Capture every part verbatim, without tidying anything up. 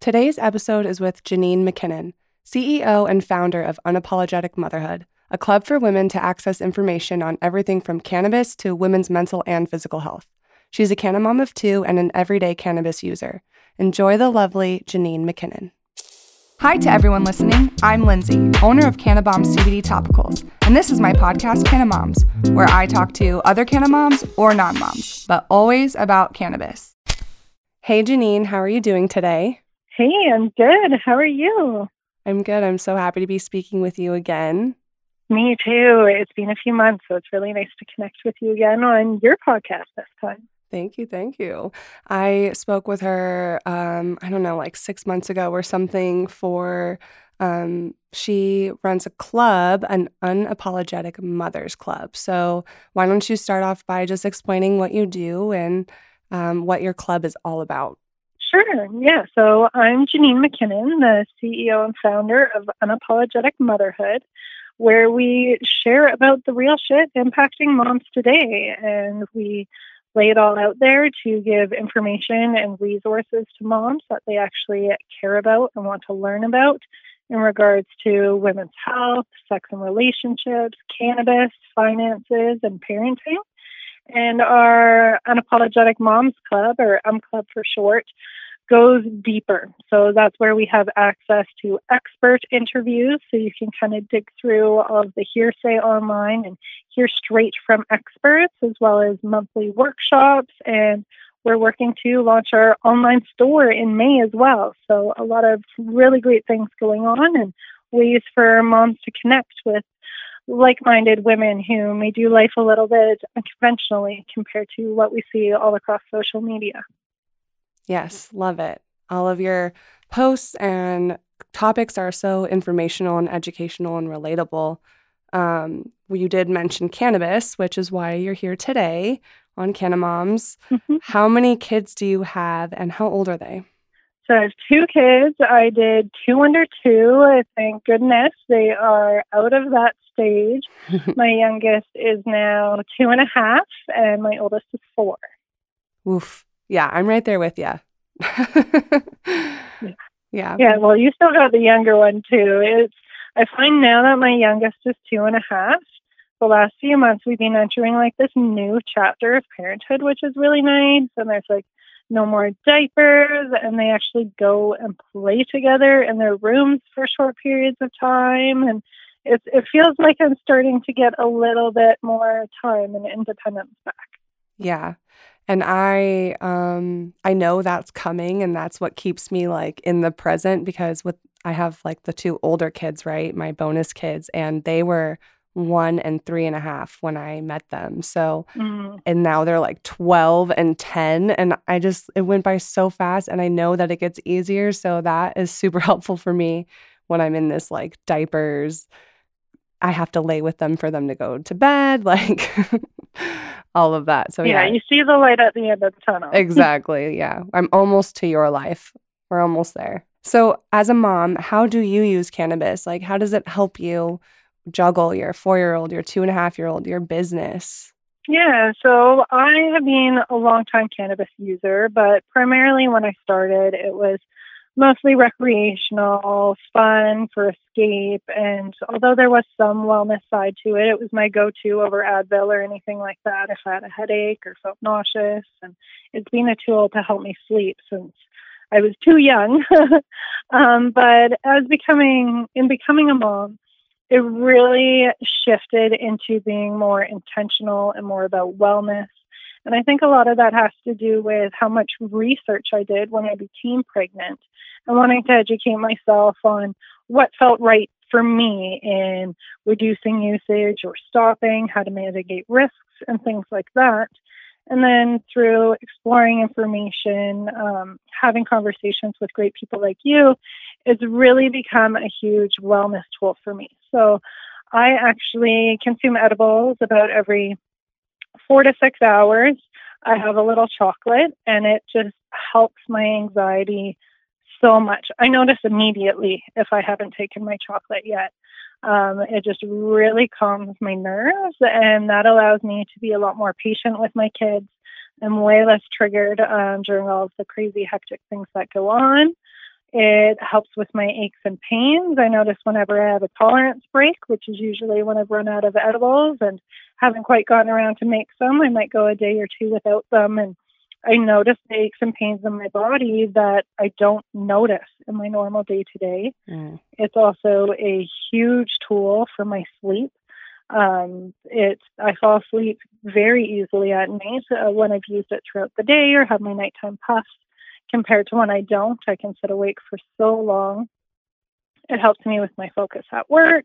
Today's episode is with Janine McKinnon, C E O and founder of Unapologetic Motherhood, a club for women to access information on everything from cannabis to women's mental and physical health. She's a CannaMom of two and an everyday cannabis user. Enjoy the lovely Janine McKinnon. Hi to everyone listening. I'm Lindsay, owner of Cannabomb C B D Topicals, and this is my podcast, CannaMoms, where I talk to other CannaMoms or non-moms, but always about cannabis. Hey, Janine, how are you doing today? Hey, I'm good. How are you? I'm good. I'm so happy to be speaking with you again. Me too. It's been a few months, so it's really nice to connect with you again on your podcast this time. Thank you. Thank you. I spoke with her, um, I don't know, like six months ago or something for, um, she runs a club, an Unapologetic Mothers Club. So why don't you start off by just explaining what you do and um, what your club is all about? Sure. Yeah. So I'm Janine McKinnon, the C E O and founder of Unapologetic Motherhood, where we share about the real shit impacting moms today. And we lay it all out there to give information and resources to moms that they actually care about and want to learn about in regards to women's health, sex and relationships, cannabis, finances, and parenting. And our Unapologetic Moms Club, or U M Club for short, goes deeper. So that's where we have access to expert interviews. So you can kind of dig through all of the hearsay online and hear straight from experts, as well as monthly workshops. And we're working to launch our online store in May as well. So a lot of really great things going on and ways for moms to connect with like-minded women who may do life a little bit unconventionally compared to what we see all across social media. Yes, love it. All of your posts and topics are so informational and educational and relatable. Um, you did mention cannabis, which is why you're here today on CannaMoms. Mm-hmm. How many kids do you have and how old are they? So I have two kids. I did two under two. I thank goodness they are out of that stage. My youngest is now two and a half and my oldest is four. Oof. Yeah, I'm right there with you. yeah. Yeah, well, you still got the younger one, too. It's I find now that my youngest is two and a half. The last few months, we've been entering, like, this new chapter of parenthood, which is really nice. And there's, like, no more diapers. And they actually go and play together in their rooms for short periods of time. And it, it feels like I'm starting to get a little bit more time and independence back. Yeah. And I um, I know that's coming, and that's what keeps me, like, in the present, because with I have, like, the two older kids, right, my bonus kids, and they were one and three and a half when I met them. So, mm. and now they're, like, twelve and ten, and I just, it went by so fast, and I know that it gets easier, so that is super helpful for me when I'm in this, like, diapers. I have to lay with them for them to go to bed, like all of that. So yeah, yeah, you see the light at the end of the tunnel. Exactly. Yeah. I'm almost to your life. We're almost there. So as a mom, how do you use cannabis? Like, how does it help you juggle your four-year-old, your two-and-a-half-year-old, your business? Yeah. So I have been a long-time cannabis user, but primarily when I started, it was mostly recreational, fun for escape, and although there was some wellness side to it, it was my go-to over Advil or anything like that if I had a headache or felt nauseous, and it's been a tool to help me sleep since I was too young. um, but as becoming, in becoming a mom, it really shifted into being more intentional and more about wellness. And I think a lot of that has to do with how much research I did when I became pregnant and wanting to educate myself on what felt right for me in reducing usage or stopping, how to mitigate risks and things like that. And then through exploring information, um, having conversations with great people like you, it's really become a huge wellness tool for me. So I actually consume edibles about every four to six hours. I have a little chocolate, and it just helps my anxiety so much. I notice immediately if I haven't taken my chocolate yet. Um, it just really calms my nerves, and that allows me to be a lot more patient with my kids. I'm way less triggered um, during all of the crazy, hectic things that go on. It helps with my aches and pains. I notice whenever I have a tolerance break, which is usually when I've run out of edibles and haven't quite gotten around to make some, I might go a day or two without them. And I notice the aches and pains in my body that I don't notice in my normal day-to-day. Mm. It's also a huge tool for my sleep. Um, it, I fall asleep very easily at night uh, when I've used it throughout the day or have my nighttime puffs. Compared to when I don't, I can sit awake for so long. It helps me with my focus at work.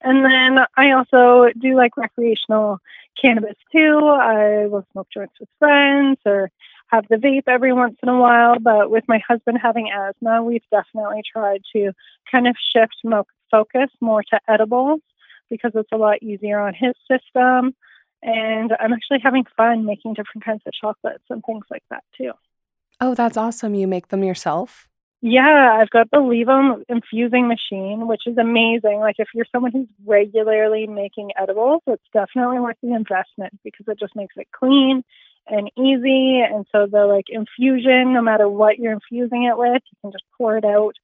And then I also do like recreational cannabis too. I will smoke joints with friends or have the vape every once in a while. But with my husband having asthma, we've definitely tried to kind of shift my focus more to edibles because it's a lot easier on his system. And I'm actually having fun making different kinds of chocolates and things like that too. Oh, that's awesome. You make them yourself? Yeah, I've got the leave-em infusing machine, which is amazing. Like if you're someone who's regularly making edibles, it's definitely worth the investment because it just makes it clean and easy. And so the like infusion, no matter what you're infusing it with, you can just pour it out,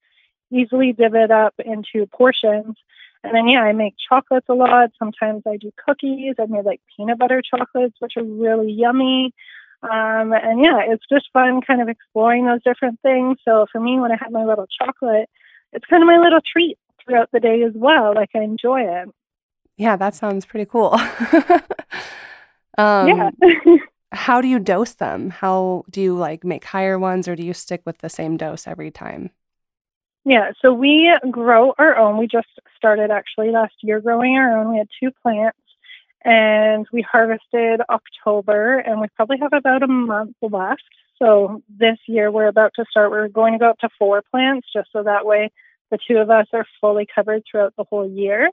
easily divvy it up into portions. And then, yeah, I make chocolates a lot. Sometimes I do cookies. I made like peanut butter chocolates, which are really yummy. Um, and yeah, it's just fun kind of exploring those different things. So for me, when I have my little chocolate, it's kind of my little treat throughout the day as well. Like I enjoy it. Yeah, that sounds pretty cool. um, yeah. How do you dose them? How do you like make higher ones or do you stick with the same dose every time? Yeah, so we grow our own. We just started actually last year growing our own. We had two plants. And we harvested October, and we probably have about a month left. So this year we're about to start. We're going to go up to four plants, just so that way the two of us are fully covered throughout the whole year.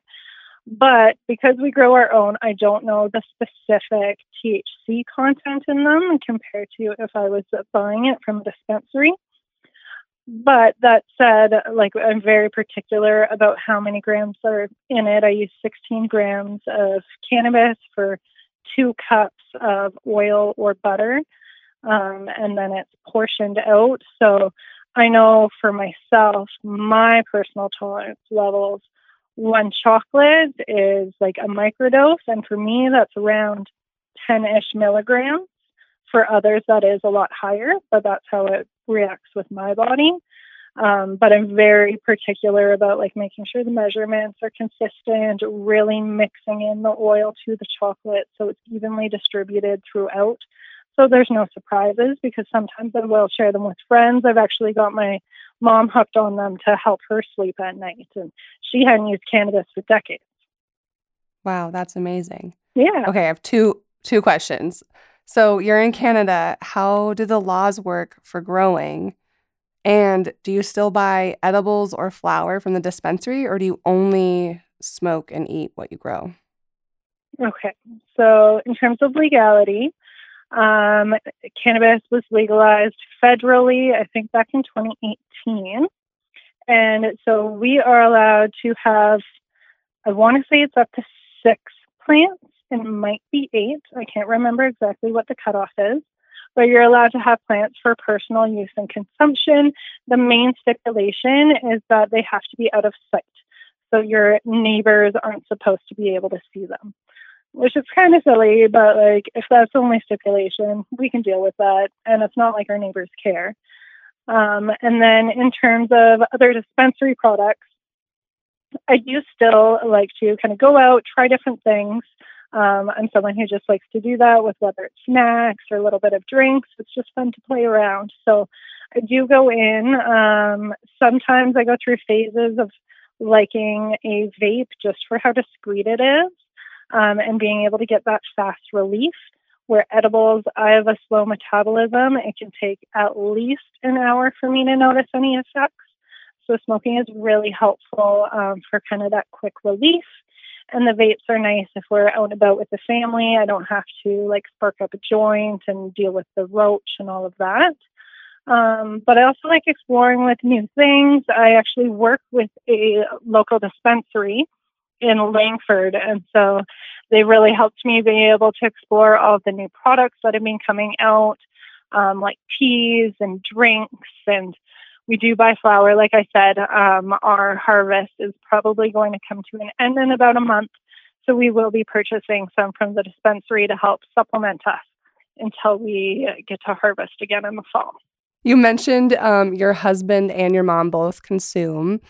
But because we grow our own, I don't know the specific T H C content in them compared to if I was buying it from a dispensary. But that said, like I'm very particular about how many grams are in it. I use sixteen grams of cannabis for two cups of oil or butter, um, and then it's portioned out. So I know for myself, my personal tolerance levels, one chocolate is like a microdose, and for me, that's around ten-ish milligrams. For others, that is a lot higher, but that's how it reacts with my body. Um, but I'm very particular about like making sure the measurements are consistent, really mixing in the oil to the chocolate so it's evenly distributed throughout. So there's no surprises because sometimes I will share them with friends. I've actually got my mom hooked on them to help her sleep at night, and she hadn't used cannabis for decades. Wow, that's amazing. Yeah. Okay, I have two two questions. So you're in Canada. How do the laws work for growing? And do you still buy edibles or flour from the dispensary, or do you only smoke and eat what you grow? Okay. So in terms of legality, um, cannabis was legalized federally, I think back in twenty eighteen. And so we are allowed to have, I want to say it's up to six plants. It might be eight. I can't remember exactly what the cutoff is, but you're allowed to have plants for personal use and consumption. The main stipulation is that they have to be out of sight. So your neighbors aren't supposed to be able to see them, which is kind of silly, but like if that's the only stipulation, we can deal with that. And it's not like our neighbors care. Um, and then in terms of other dispensary products, I do still like to kind of go out, try different things. Um, I'm someone who just likes to do that with whether it's snacks or a little bit of drinks. It's just fun to play around. So I do go in. Um, sometimes I go through phases of liking a vape just for how discreet it is, um, and being able to get that fast relief. Where edibles, I have a slow metabolism. It can take at least an hour for me to notice any effects. So smoking is really helpful um, for kind of that quick relief. And the vapes are nice if we're out and about with the family. I don't have to like spark up a joint and deal with the roach and all of that. Um, but I also like exploring with new things. I actually work with a local dispensary in Langford. And so they really helped me be able to explore all the new products that have been coming out, um, like teas and drinks and We do buy flower. Like I said, um, our harvest is probably going to come to an end in about a month. So we will be purchasing some from the dispensary to help supplement us until we get to harvest again in the fall. You mentioned um, your husband and your mom both consume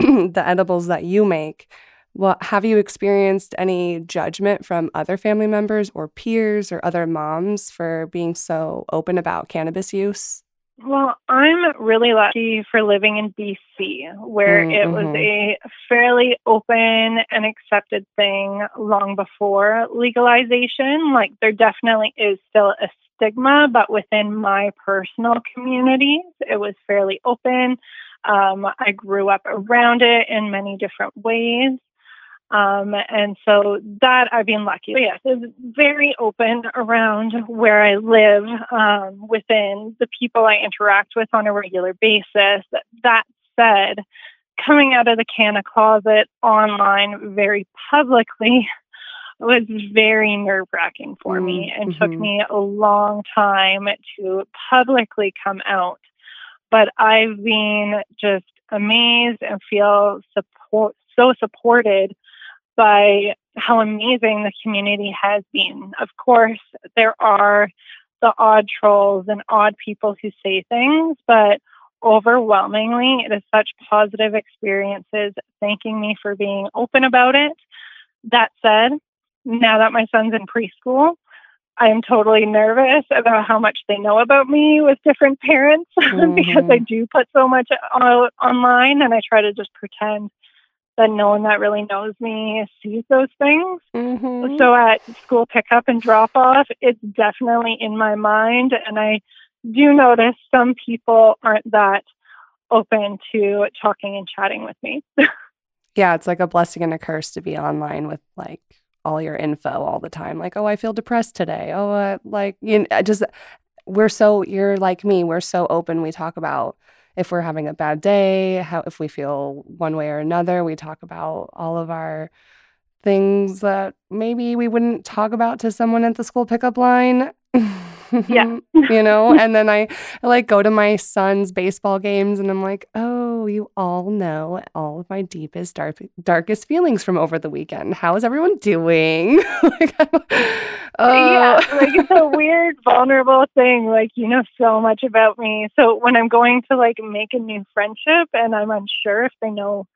the edibles that you make. Well, have you experienced any judgment from other family members or peers or other moms for being so open about cannabis use? Well, I'm really lucky for living in B C, where mm-hmm. it was a fairly open and accepted thing long before legalization. Like, there definitely is still a stigma, but within my personal communities, it was fairly open. Um, I grew up around it in many different ways. Um, and so that I've been lucky. But yes, it's very open around where I live, um, within the people I interact with on a regular basis. That said, coming out of the canna closet online very publicly was very nerve-wracking for mm-hmm. me, and mm-hmm. took me a long time to publicly come out. But I've been just amazed and feel support, so supported by how amazing the community has been. Of course, there are the odd trolls and odd people who say things, but overwhelmingly, it is such positive experiences thanking me for being open about it. That said, now that my son's in preschool, I'm totally nervous about how much they know about me with different parents mm-hmm. because I do put so much out online, and I try to just pretend that no one that really knows me sees those things. Mm-hmm. So at school pickup and drop off, it's definitely in my mind. And I do notice some people aren't that open to talking and chatting with me. Yeah, it's like a blessing and a curse to be online with like all your info all the time. Like, oh, I feel depressed today. Oh, uh, like, you know, just, we're so, you're like me, we're so open. We talk about if we're having a bad day, how if we feel one way or another, we talk about all of our things that maybe we wouldn't talk about to someone at the school pickup line. Yeah. You know, and then I, I like go to my son's baseball games and I'm like, oh, you all know all of my deepest, dark, darkest feelings from over the weekend. How is everyone doing? Like, oh. Yeah, like it's a weird, vulnerable thing. Like, you know so much about me. So when I'm going to like make a new friendship and I'm unsure if they know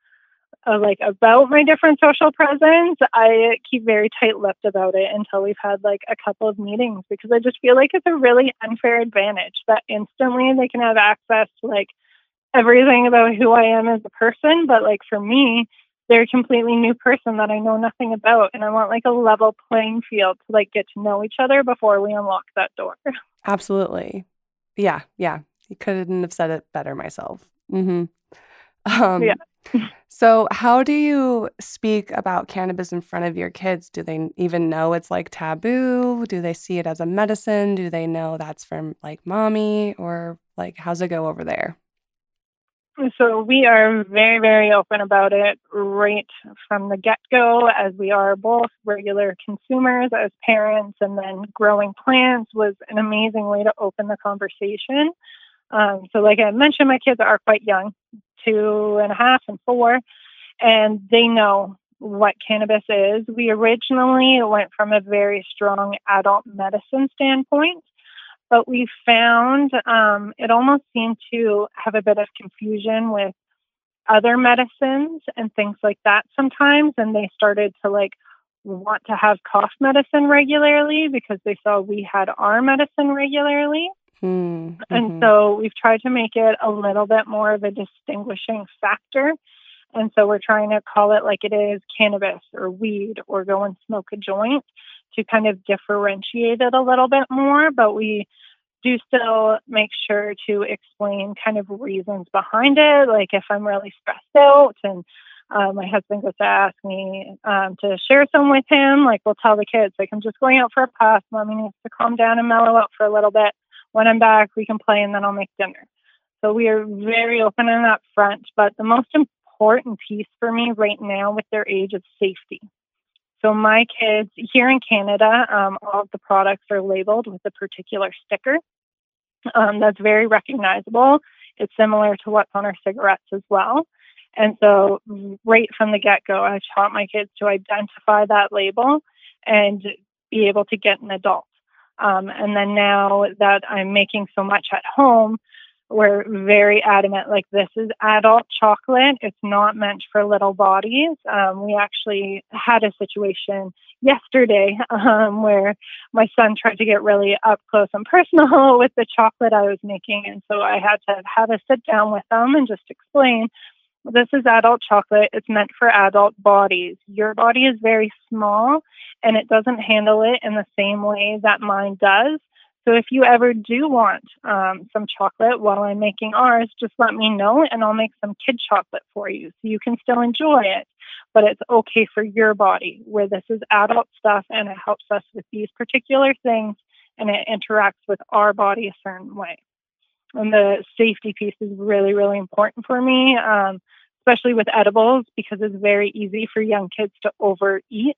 Uh, like about my different social presence, I keep very tight-lipped about it until we've had like a couple of meetings, because I just feel like it's a really unfair advantage that instantly they can have access to like everything about who I am as a person. But like for me, they're a completely new person that I know nothing about, and I want like a level playing field to like get to know each other before we unlock that door. Absolutely. Yeah, yeah. You couldn't have said it better myself. Mm-hmm. Um, yeah. So how do you speak about cannabis in front of your kids? Do they even know it's like taboo? Do they see it as a medicine? Do they know that's from like mommy, or like how's it go over there? So we are very, very open about it right from the get-go, as we are both regular consumers as parents, and then growing plants was an amazing way to open the conversation. Um, so like I mentioned, my kids are quite young, two and a half and four, and they know what cannabis is. We originally went from a very strong adult medicine standpoint, but we found um, it almost seemed to have a bit of confusion with other medicines and things like that sometimes. And they started to like want to have cough medicine regularly because they saw we had our medicine regularly. Mm-hmm. And so we've tried to make it a little bit more of a distinguishing factor. And so we're trying to call it like it is, cannabis or weed or go and smoke a joint, to kind of differentiate it a little bit more. But we do still make sure to explain kind of reasons behind it. Like if I'm really stressed out and uh, my husband goes to ask me um, to share some with him, like we'll tell the kids, like, I'm just going out for a puff. Mommy needs to calm down and mellow out for a little bit. When I'm back, we can play, and then I'll make dinner. So we are very open and upfront. But the most important piece for me right now with their age is safety. So my kids here in Canada, um, all of the products are labeled with a particular sticker um, that's very recognizable. It's similar to what's on our cigarettes as well. And so right from the get-go, I taught my kids to identify that label and be able to get an adult. Um, and then now that I'm making so much at home, we're very adamant, like, this is adult chocolate. It's not meant for little bodies. Um, we actually had a situation yesterday um, where my son tried to get really up close and personal with the chocolate I was making. And so I had to have a sit down with them and just explain, this is adult chocolate. It's meant for adult bodies. Your body is very small and it doesn't handle it in the same way that mine does. So if you ever do want um, some chocolate while I'm making ours, just let me know and I'll make some kid chocolate for you. So you can still enjoy it, but it's okay for your body, where this is adult stuff and it helps us with these particular things and it interacts with our body a certain way. And the safety piece is really, really important for me, um, especially with edibles, because it's very easy for young kids to overeat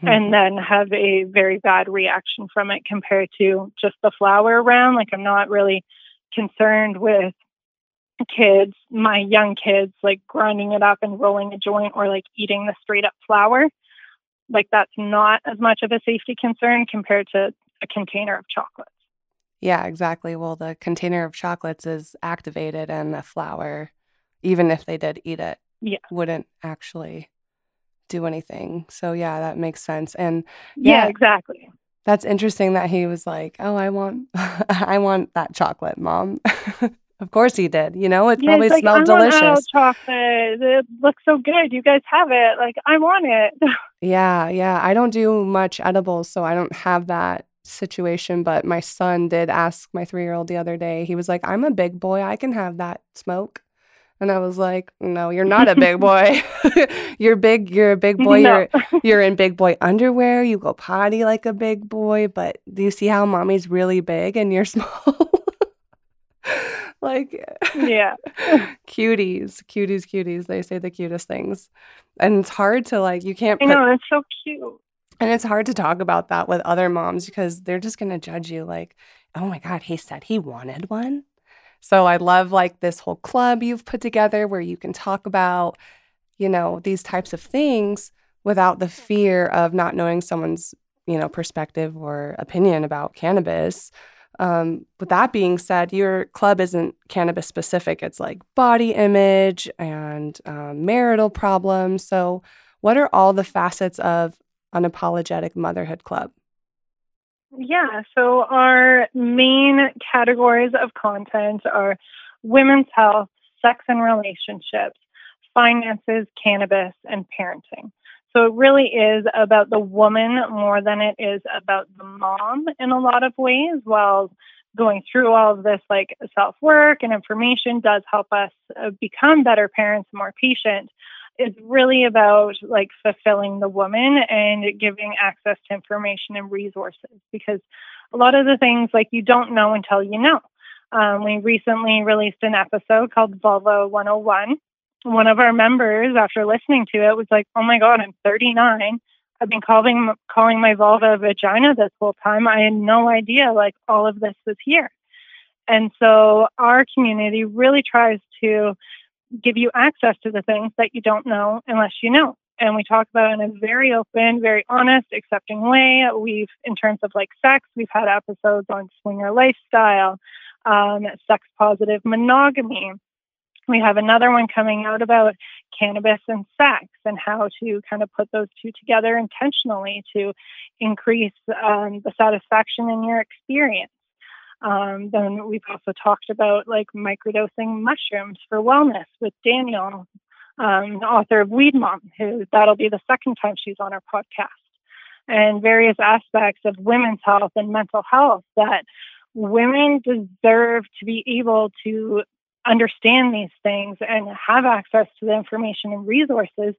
and then have a very bad reaction from it compared to just the flower around. Like, I'm not really concerned with kids, my young kids, like grinding it up and rolling a joint or like eating the straight up flower. Like, that's not as much of a safety concern compared to a container of chocolates. Yeah, exactly. Well, the container of chocolates is activated and a flower, even if they did eat it, yeah. wouldn't actually do anything. So yeah, that makes sense. And yeah, yeah, exactly. That's interesting that he was like, "Oh, I want, I want that chocolate, Mom." Of course he did. You know, it yeah, probably like, smelled I delicious. Want chocolate. It looks so good. You guys have it. Like, I want it. yeah, yeah. I don't do much edibles, so I don't have that situation. But my son did ask my three-year-old the other day. He was like, "I'm a big boy. I can have that smoke." And I was like, no, you're not a big boy. You're big. You're a big boy. No. You're you're in big boy underwear. You go potty like a big boy. But do you see how mommy's really big and you're small? Like, yeah. Cuties, cuties, cuties. They say the cutest things. And it's hard to like, you can't. Put, I know, that's so cute. And it's hard to talk about that with other moms because they're just going to judge you like, oh, my God, he said he wanted one. So I love like this whole club you've put together where you can talk about, you know, these types of things without the fear of not knowing someone's, you know, perspective or opinion about cannabis. Um, with that being said, your club isn't cannabis specific. It's like body image and um, marital problems. So what are all the facets of Unapologetic Motherhood Club? Yeah, so our main categories of content are women's health, sex and relationships, finances, cannabis, and parenting. So it really is about the woman more than it is about the mom in a lot of ways, while going through all of this like self-work and information does help us become better parents, more patient. Is really about like fulfilling the woman and giving access to information and resources, because a lot of the things like you don't know until you know. Um, we recently released an episode called Volvo one oh one. One of our members, after listening to it, was like, "Oh my God, I'm thirty-nine. I've been calling calling my vulva vagina this whole time. I had no idea like all of this was here." And so our community really tries to give you access to the things that you don't know unless you know. And we talk about it in a very open, very honest, accepting way. We've, in terms of like sex, we've had episodes on swinger lifestyle, um, sex positive monogamy. We have another one coming out about cannabis and sex and how to kind of put those two together intentionally to increase um, the satisfaction in your experience. Um, then we've also talked about like microdosing mushrooms for wellness with Daniel, um, the author of Weed Mom, who that'll be the second time she's on our podcast, and various aspects of women's health and mental health that women deserve to be able to understand these things and have access to the information and resources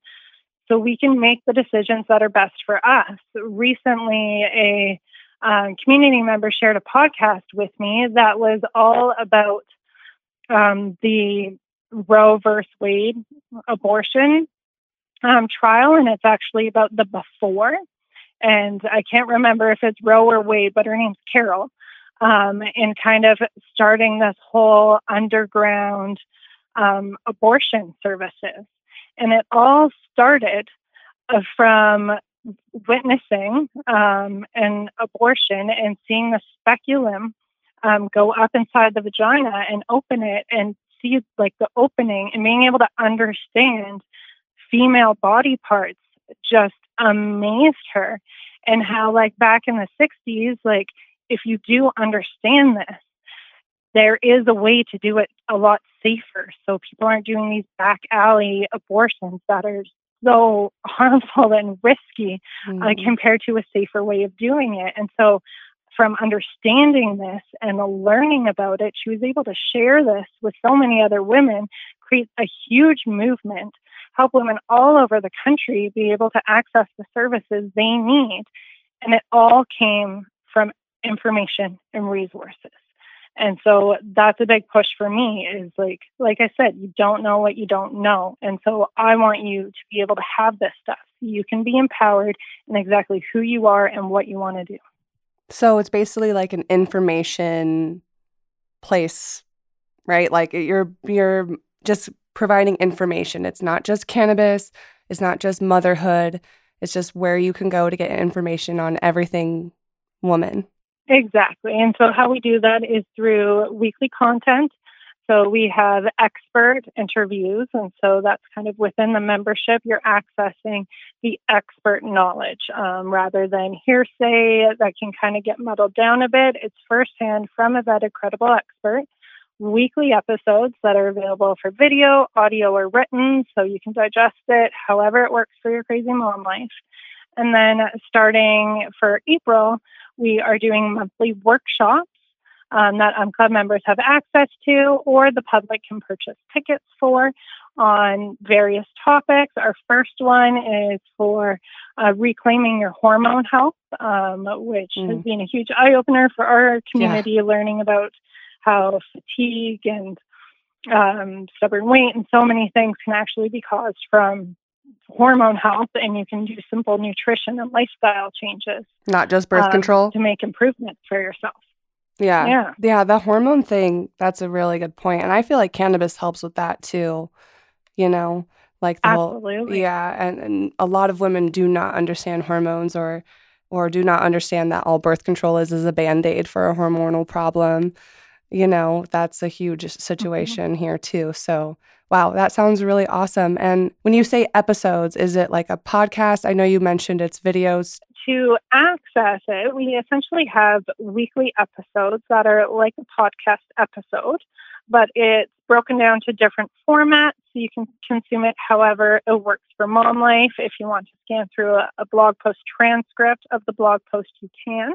so we can make the decisions that are best for us. Recently, a Um, community member shared a podcast with me that was all about um, the Roe versus Wade abortion um, trial, and it's actually about the before. And I can't remember if it's Roe or Wade, but her name's Carol. um, in kind of starting this whole underground um, abortion services. And it all started uh, from witnessing um, an abortion and seeing the speculum um, go up inside the vagina and open it and see like the opening and being able to understand female body parts just amazed her. And how like back in the sixties, like if you do understand this, there is a way to do it a lot safer. So people aren't doing these back alley abortions that are so harmful and risky mm-hmm. uh, compared to a safer way of doing it. And so from understanding this and learning about it, she was able to share this with so many other women, create a huge movement, help women all over the country be able to access the services they need. And it all came from information and resources. And so that's a big push for me is like, like I said, you don't know what you don't know. And so I want you to be able to have this stuff. You can be empowered in exactly who you are and what you want to do. So it's basically like an information place, right? Like you're you're just providing information. It's not just cannabis. It's not just motherhood. It's just where you can go to get information on everything woman. Exactly. And so how we do that is through weekly content. So we have expert interviews. And so that's kind of within the membership, you're accessing the expert knowledge um, rather than hearsay that can kind of get muddled down a bit. It's firsthand from a vetted credible expert. Weekly episodes that are available for video, audio, or written. So you can digest it however it works for your crazy mom life. And then starting for April, we are doing monthly workshops um, that U M C L U B members have access to or the public can purchase tickets for on various topics. Our first one is for uh, reclaiming your hormone health, um, which mm. has been a huge eye-opener for our community, yeah. learning about how fatigue and um, stubborn weight and so many things can actually be caused from hormone health, and you can do simple nutrition and lifestyle changes. Not just birth um, control? To make improvements for yourself. Yeah. yeah. Yeah, the hormone thing, that's a really good point. And I feel like cannabis helps with that too, you know? like the Absolutely. Whole, yeah, and, and a lot of women do not understand hormones or or do not understand that all birth control is is a Band-Aid for a hormonal problem. You know, that's a huge situation mm-hmm. here too. So, wow, that sounds really awesome. And when you say episodes, is it like a podcast? I know you mentioned it's videos. To access it, we essentially have weekly episodes that are like a podcast episode, but it's broken down to different formats. So you can consume it however it works for mom life. If you want to scan through a, a blog post transcript of the blog post, you can.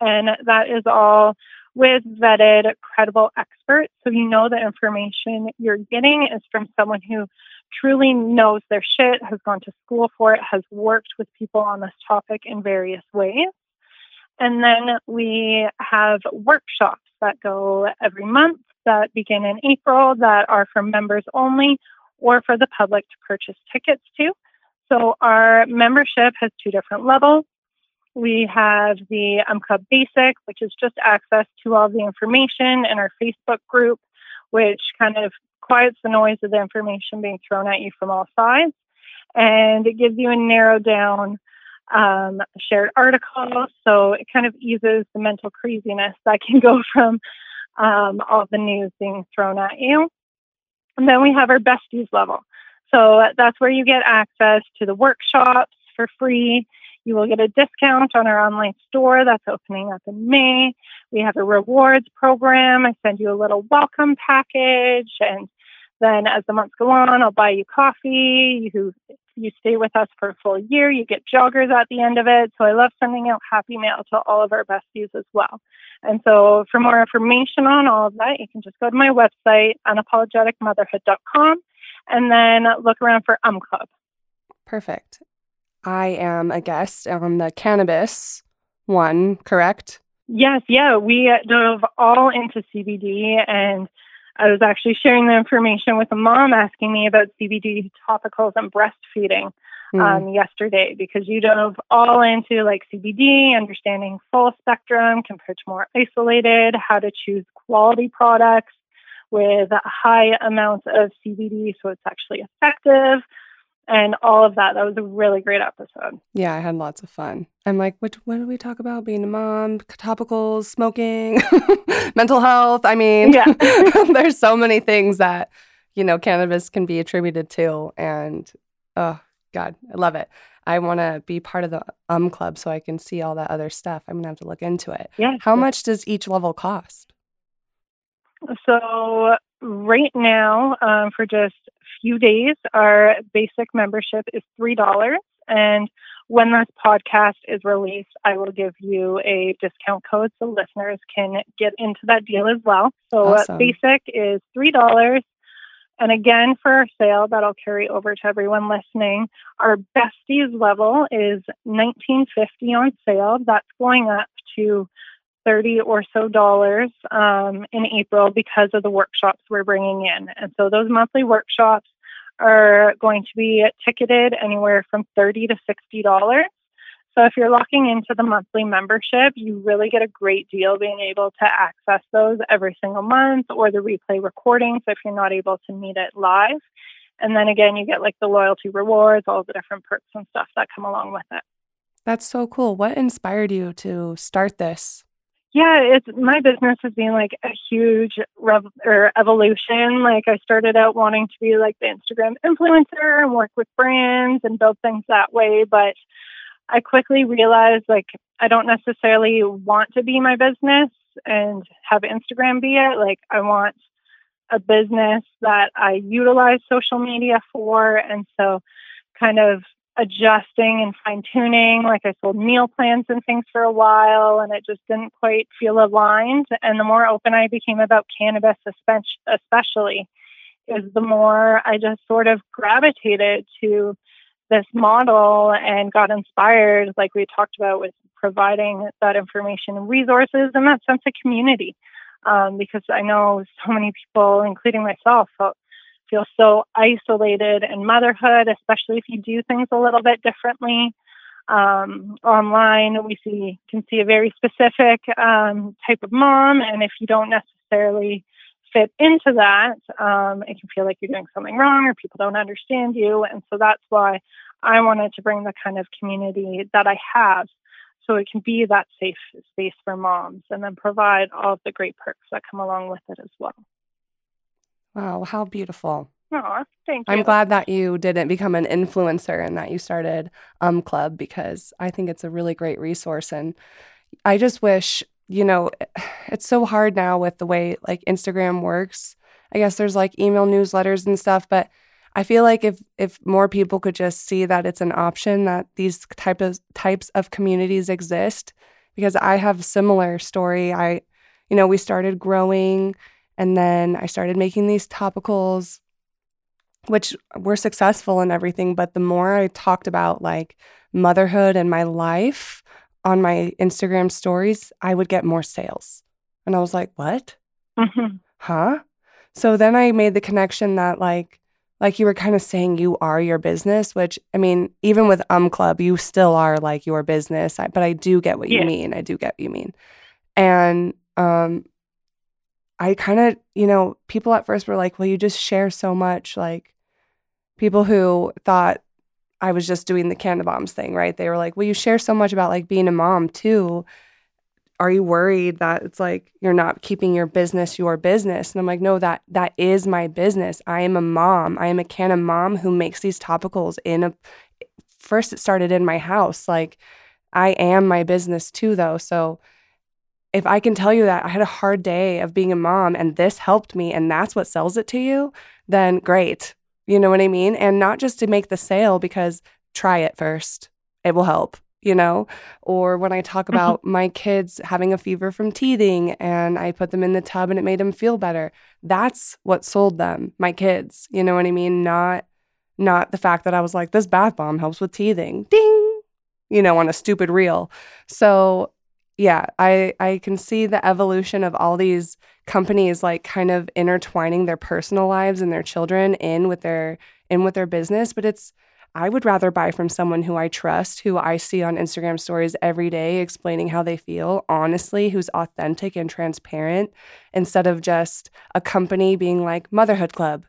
And that is all with vetted, credible experts. So you know the information you're getting is from someone who truly knows their shit, has gone to school for it, has worked with people on this topic in various ways. And then we have workshops that go every month that begin in April that are for members only or for the public to purchase tickets to. So our membership has two different levels. We have the U M C L U B Basic, which is just access to all the information in our Facebook group, which kind of quiets the noise of the information being thrown at you from all sides. And it gives you a narrow down um, shared article. So it kind of eases the mental craziness that can go from um, all the news being thrown at you. And then we have our besties level. So that's where you get access to the workshops for free. You will get a discount on our online store that's opening up in May. We have a rewards program. I send you a little welcome package. And then as the months go on, I'll buy you coffee. You, you stay with us for a full year. You get joggers at the end of it. So I love sending out happy mail to all of our besties as well. And so for more information on all of that, you can just go to my website, unapologetic motherhood dot com, and then look around for U M C L U B. Perfect. I am a guest on the cannabis one, correct? Yes, yeah. We dove all into C B D, and I was actually sharing the information with a mom asking me about C B D topicals and breastfeeding um, mm. yesterday, because you dove all into like C B D, understanding full spectrum compared to more isolated, how to choose quality products with high amounts of C B D so it's actually effective and all of that. That was a really great episode. Yeah, I had lots of fun. I'm like, what, what did we talk about? Being a mom, topicals, smoking, mental health. I mean, yeah. There's so many things that, you know, cannabis can be attributed to. And, oh, God, I love it. I want to be part of the Um Club so I can see all that other stuff. I'm going to have to look into it. Yeah. How much does each level cost? So right now, um, for just a few days, our basic membership is three dollars. And when this podcast is released, I will give you a discount code so listeners can get into that deal as well. So awesome. Basic is three dollars. And again, for our sale, that'll carry over to everyone listening. Our besties level is nineteen fifty on sale. That's going up to thirty or so dollars um, in April because of the workshops we're bringing in. And so those monthly workshops are going to be ticketed anywhere from thirty to sixty dollars. So if you're locking into the monthly membership, you really get a great deal being able to access those every single month, or the replay recording. So if you're not able to meet it live. And then again, you get like the loyalty rewards, all the different perks and stuff that come along with it. That's so cool. What inspired you to start this? Yeah, it's my business has been like a huge rev- or evolution. Like I started out wanting to be like the Instagram influencer and work with brands and build things that way. But I quickly realized like I don't necessarily want to be my business and have Instagram be it. Like I want a business that I utilize social media for. And so kind of adjusting and fine tuning. Like I sold meal plans and things for a while, and it just didn't quite feel aligned. And the more open I became about cannabis, especially, is the more I just sort of gravitated to this model and got inspired. Like we talked about with providing that information and resources and that sense of community. Um, because I know so many people, including myself, felt feel so isolated in motherhood, especially if you do things a little bit differently. Um, online, we see can see a very specific um, type of mom, and if you don't necessarily fit into that, um, it can feel like you're doing something wrong or people don't understand you. And so that's why I wanted to bring the kind of community that I have, so it can be that safe space for moms, and then provide all of the great perks that come along with it as well. Wow, how beautiful. Aw, thank you. I'm glad that you didn't become an influencer and that you started Um Club, because I think it's a really great resource. And I just wish, you know, it's so hard now with the way like Instagram works. I guess there's like email newsletters and stuff, but I feel like if if more people could just see that it's an option, that these type of types of communities exist, because I have a similar story. I, you know, we started growing, and then I started making these topicals, which were successful and everything. But the more I talked about like motherhood and my life on my Instagram stories, I would get more sales. And I was like, what? Mm-hmm. Huh? So then I made the connection that like, like you were kind of saying, you are your business, which, I mean, even with Um Club, you still are like your business. I, but I do get what yeah. you mean. I do get what you mean. And, um, I kind of, you know, people at first were like, well, you just share so much. Like people who thought I was just doing the Cannaboms thing, right? They were like, well, you share so much about like being a mom too. Are you worried that it's like you're not keeping your business your business? And I'm like, no, that that is my business. I am a mom. I am a Cannamom who makes these topicals in a, first it started in my house. Like I am my business too though. So if I can tell you that I had a hard day of being a mom and this helped me and that's what sells it to you, then great. You know what I mean? And not just to make the sale, because try it first. It will help, you know? Or when I talk about mm-hmm. my kids having a fever from teething and I put them in the tub and it made them feel better. That's what sold them, my kids. You know what I mean? Not, not the fact that I was like, this bath bomb helps with teething. Ding! You know, on a stupid reel. So yeah, I, I can see the evolution of all these companies like kind of intertwining their personal lives and their children in with their in with their business. But it's I would rather buy from someone who I trust, who I see on Instagram stories every day explaining how they feel, honestly, who's authentic and transparent, instead of just a company being like Motherhood Club.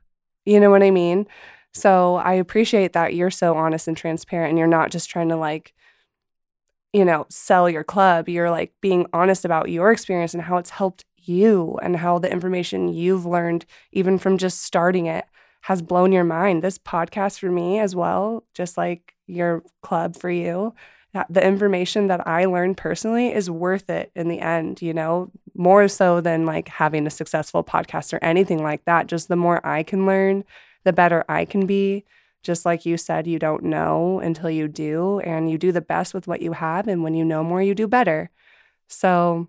You know what I mean? So I appreciate that you're so honest and transparent, and you're not just trying to like, you know, sell your club. You're like being honest about your experience and how it's helped you and how the information you've learned, even from just starting it, has blown your mind. This podcast for me as well, just like your club for you, that the information that I learned personally is worth it in the end, you know, more so than like having a successful podcast or anything like that. Just the more I can learn, the better I can be. Just like you said, you don't know until you do, and you do the best with what you have. And when you know more, you do better. So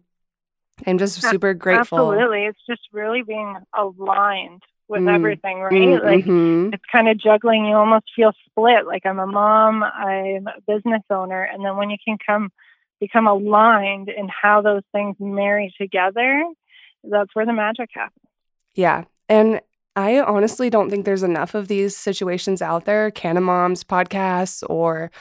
I'm just super grateful. Absolutely. It's just really being aligned with mm. everything, right? Mm-hmm. Like, it's kind of juggling. You almost feel split. Like, I'm a mom, I'm a business owner. And then when you can come become aligned in how those things marry together, that's where the magic happens. Yeah. And I honestly don't think there's enough of these situations out there, CannaMoms podcasts or,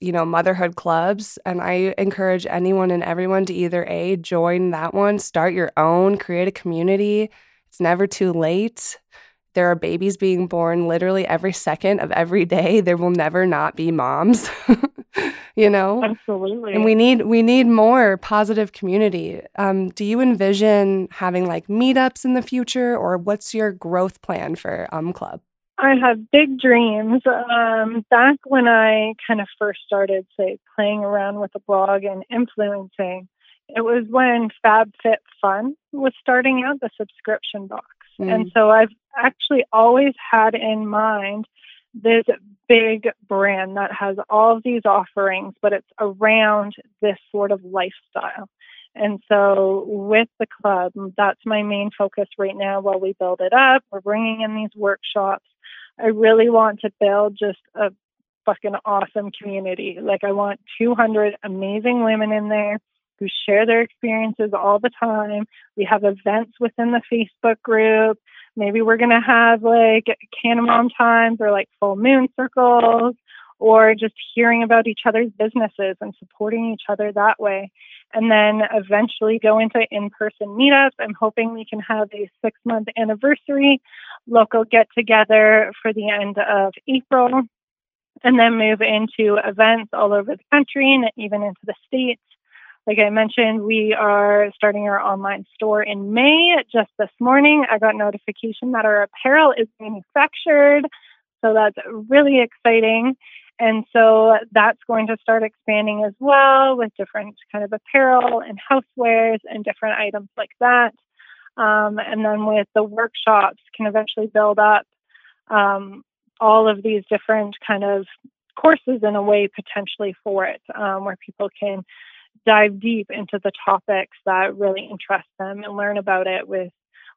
you know, motherhood clubs. And I encourage anyone and everyone to either A, join that one, start your own, create a community. It's never too late. There are babies being born literally every second of every day. There will never not be moms, you know? Absolutely. And we need we need more positive community. Um, do you envision having like meetups in the future, or what's your growth plan for Um Club? I have big dreams. Um, back when I kind of first started, say, playing around with the blog and influencing, it was when FabFitFun was starting out, the subscription box. Mm-hmm. And so I've actually always had in mind this big brand that has all of these offerings, but it's around this sort of lifestyle. And so with the club, that's my main focus right now while we build it up. We're bringing in these workshops. I really want to build just a fucking awesome community. Like, I want two hundred amazing women in there who share their experiences all the time. We have events within the Facebook group. Maybe we're going to have like Cannamom times or like full moon circles, or just hearing about each other's businesses and supporting each other that way. And then eventually go into in-person meetups. I'm hoping we can have a six-month anniversary local get-together for the end of April, and then move into events all over the country and even into the States. Like I mentioned, we are starting our online store in May. Just this morning, I got notification that our apparel is manufactured. So that's really exciting. And so that's going to start expanding as well, with different kind of apparel and housewares and different items like that. Um, and then with the workshops, can eventually build up um, all of these different kind of courses in a way, potentially, for it, um, where people can dive deep into the topics that really interest them and learn about it with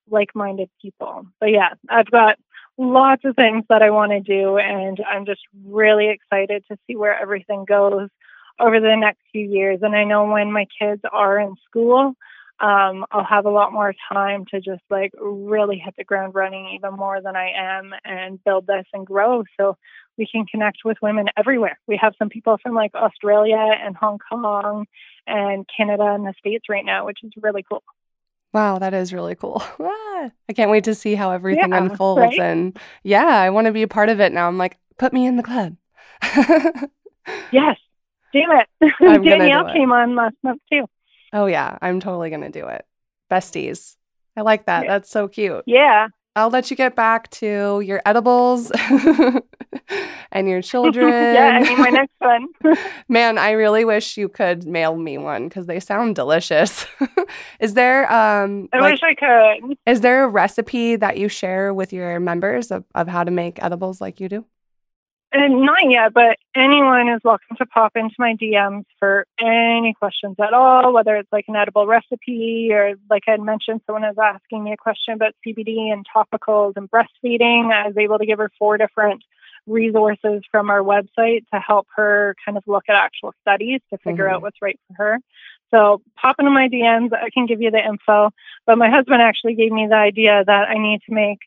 like-minded people. But yeah, I've got lots of things that I want to do, and I'm just really excited to see where everything goes over the next few years. And I know when my kids are in school, um, I'll have a lot more time to just like really hit the ground running even more than I am and build this and grow, so we can connect with women everywhere. We have some people from like Australia and Hong Kong and Canada and the States right now, which is really cool. Wow, that is really cool. Ah, I can't wait to see how everything yeah, unfolds. Right? And yeah, I want to be a part of it now. I'm like, put me in the club. Yes, do it. Danielle do it. Came on last month too. Oh yeah, I'm totally going to do it. Besties. I like that. Yeah. That's so cute. Yeah. I'll let you get back to your edibles and your children. Yeah, I mean, my next one. Man, I really wish you could mail me one because they sound delicious. Is there um I like, wish I could. Is there a recipe that you share with your members of, of how to make edibles like you do? And not yet, but anyone is welcome to pop into my D Ms for any questions at all, whether it's like an edible recipe or, like I had mentioned, someone is asking me a question about C B D and topicals and breastfeeding. I was able to give her four different resources from our website to help her kind of look at actual studies to figure mm-hmm. out what's right for her. So pop into my D Ms. I can give you the info. But my husband actually gave me the idea that I need to make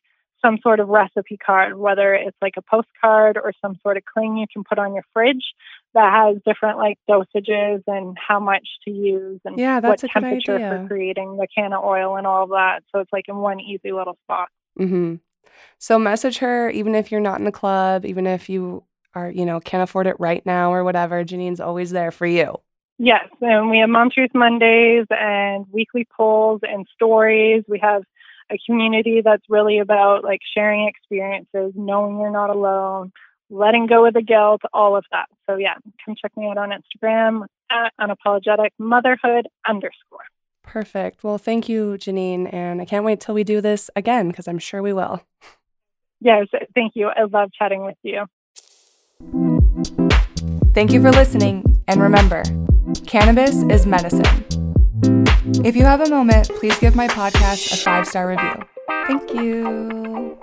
some sort of recipe card, whether it's like a postcard or some sort of cling you can put on your fridge that has different like dosages and how much to use and yeah, what temperature for creating the can of oil and all of that. So it's like in one easy little spot. Mm-hmm. So message her, even if you're not in the club, even if you are, you know, can't afford it right now or whatever, Janine's always there for you. Yes. And we have Mom Truth Mondays and weekly polls and stories. We have a community that's really about like sharing experiences, knowing you're not alone, letting go of the guilt, all of that. So yeah, come check me out on Instagram at unapologetic motherhood underscore. Perfect. Well, thank you, Janine. And I can't wait till we do this again, because I'm sure we will. Yes. Thank you. I love chatting with you. Thank you for listening. And remember, cannabis is medicine. If you have a moment, please give my podcast a five-star review. Thank you.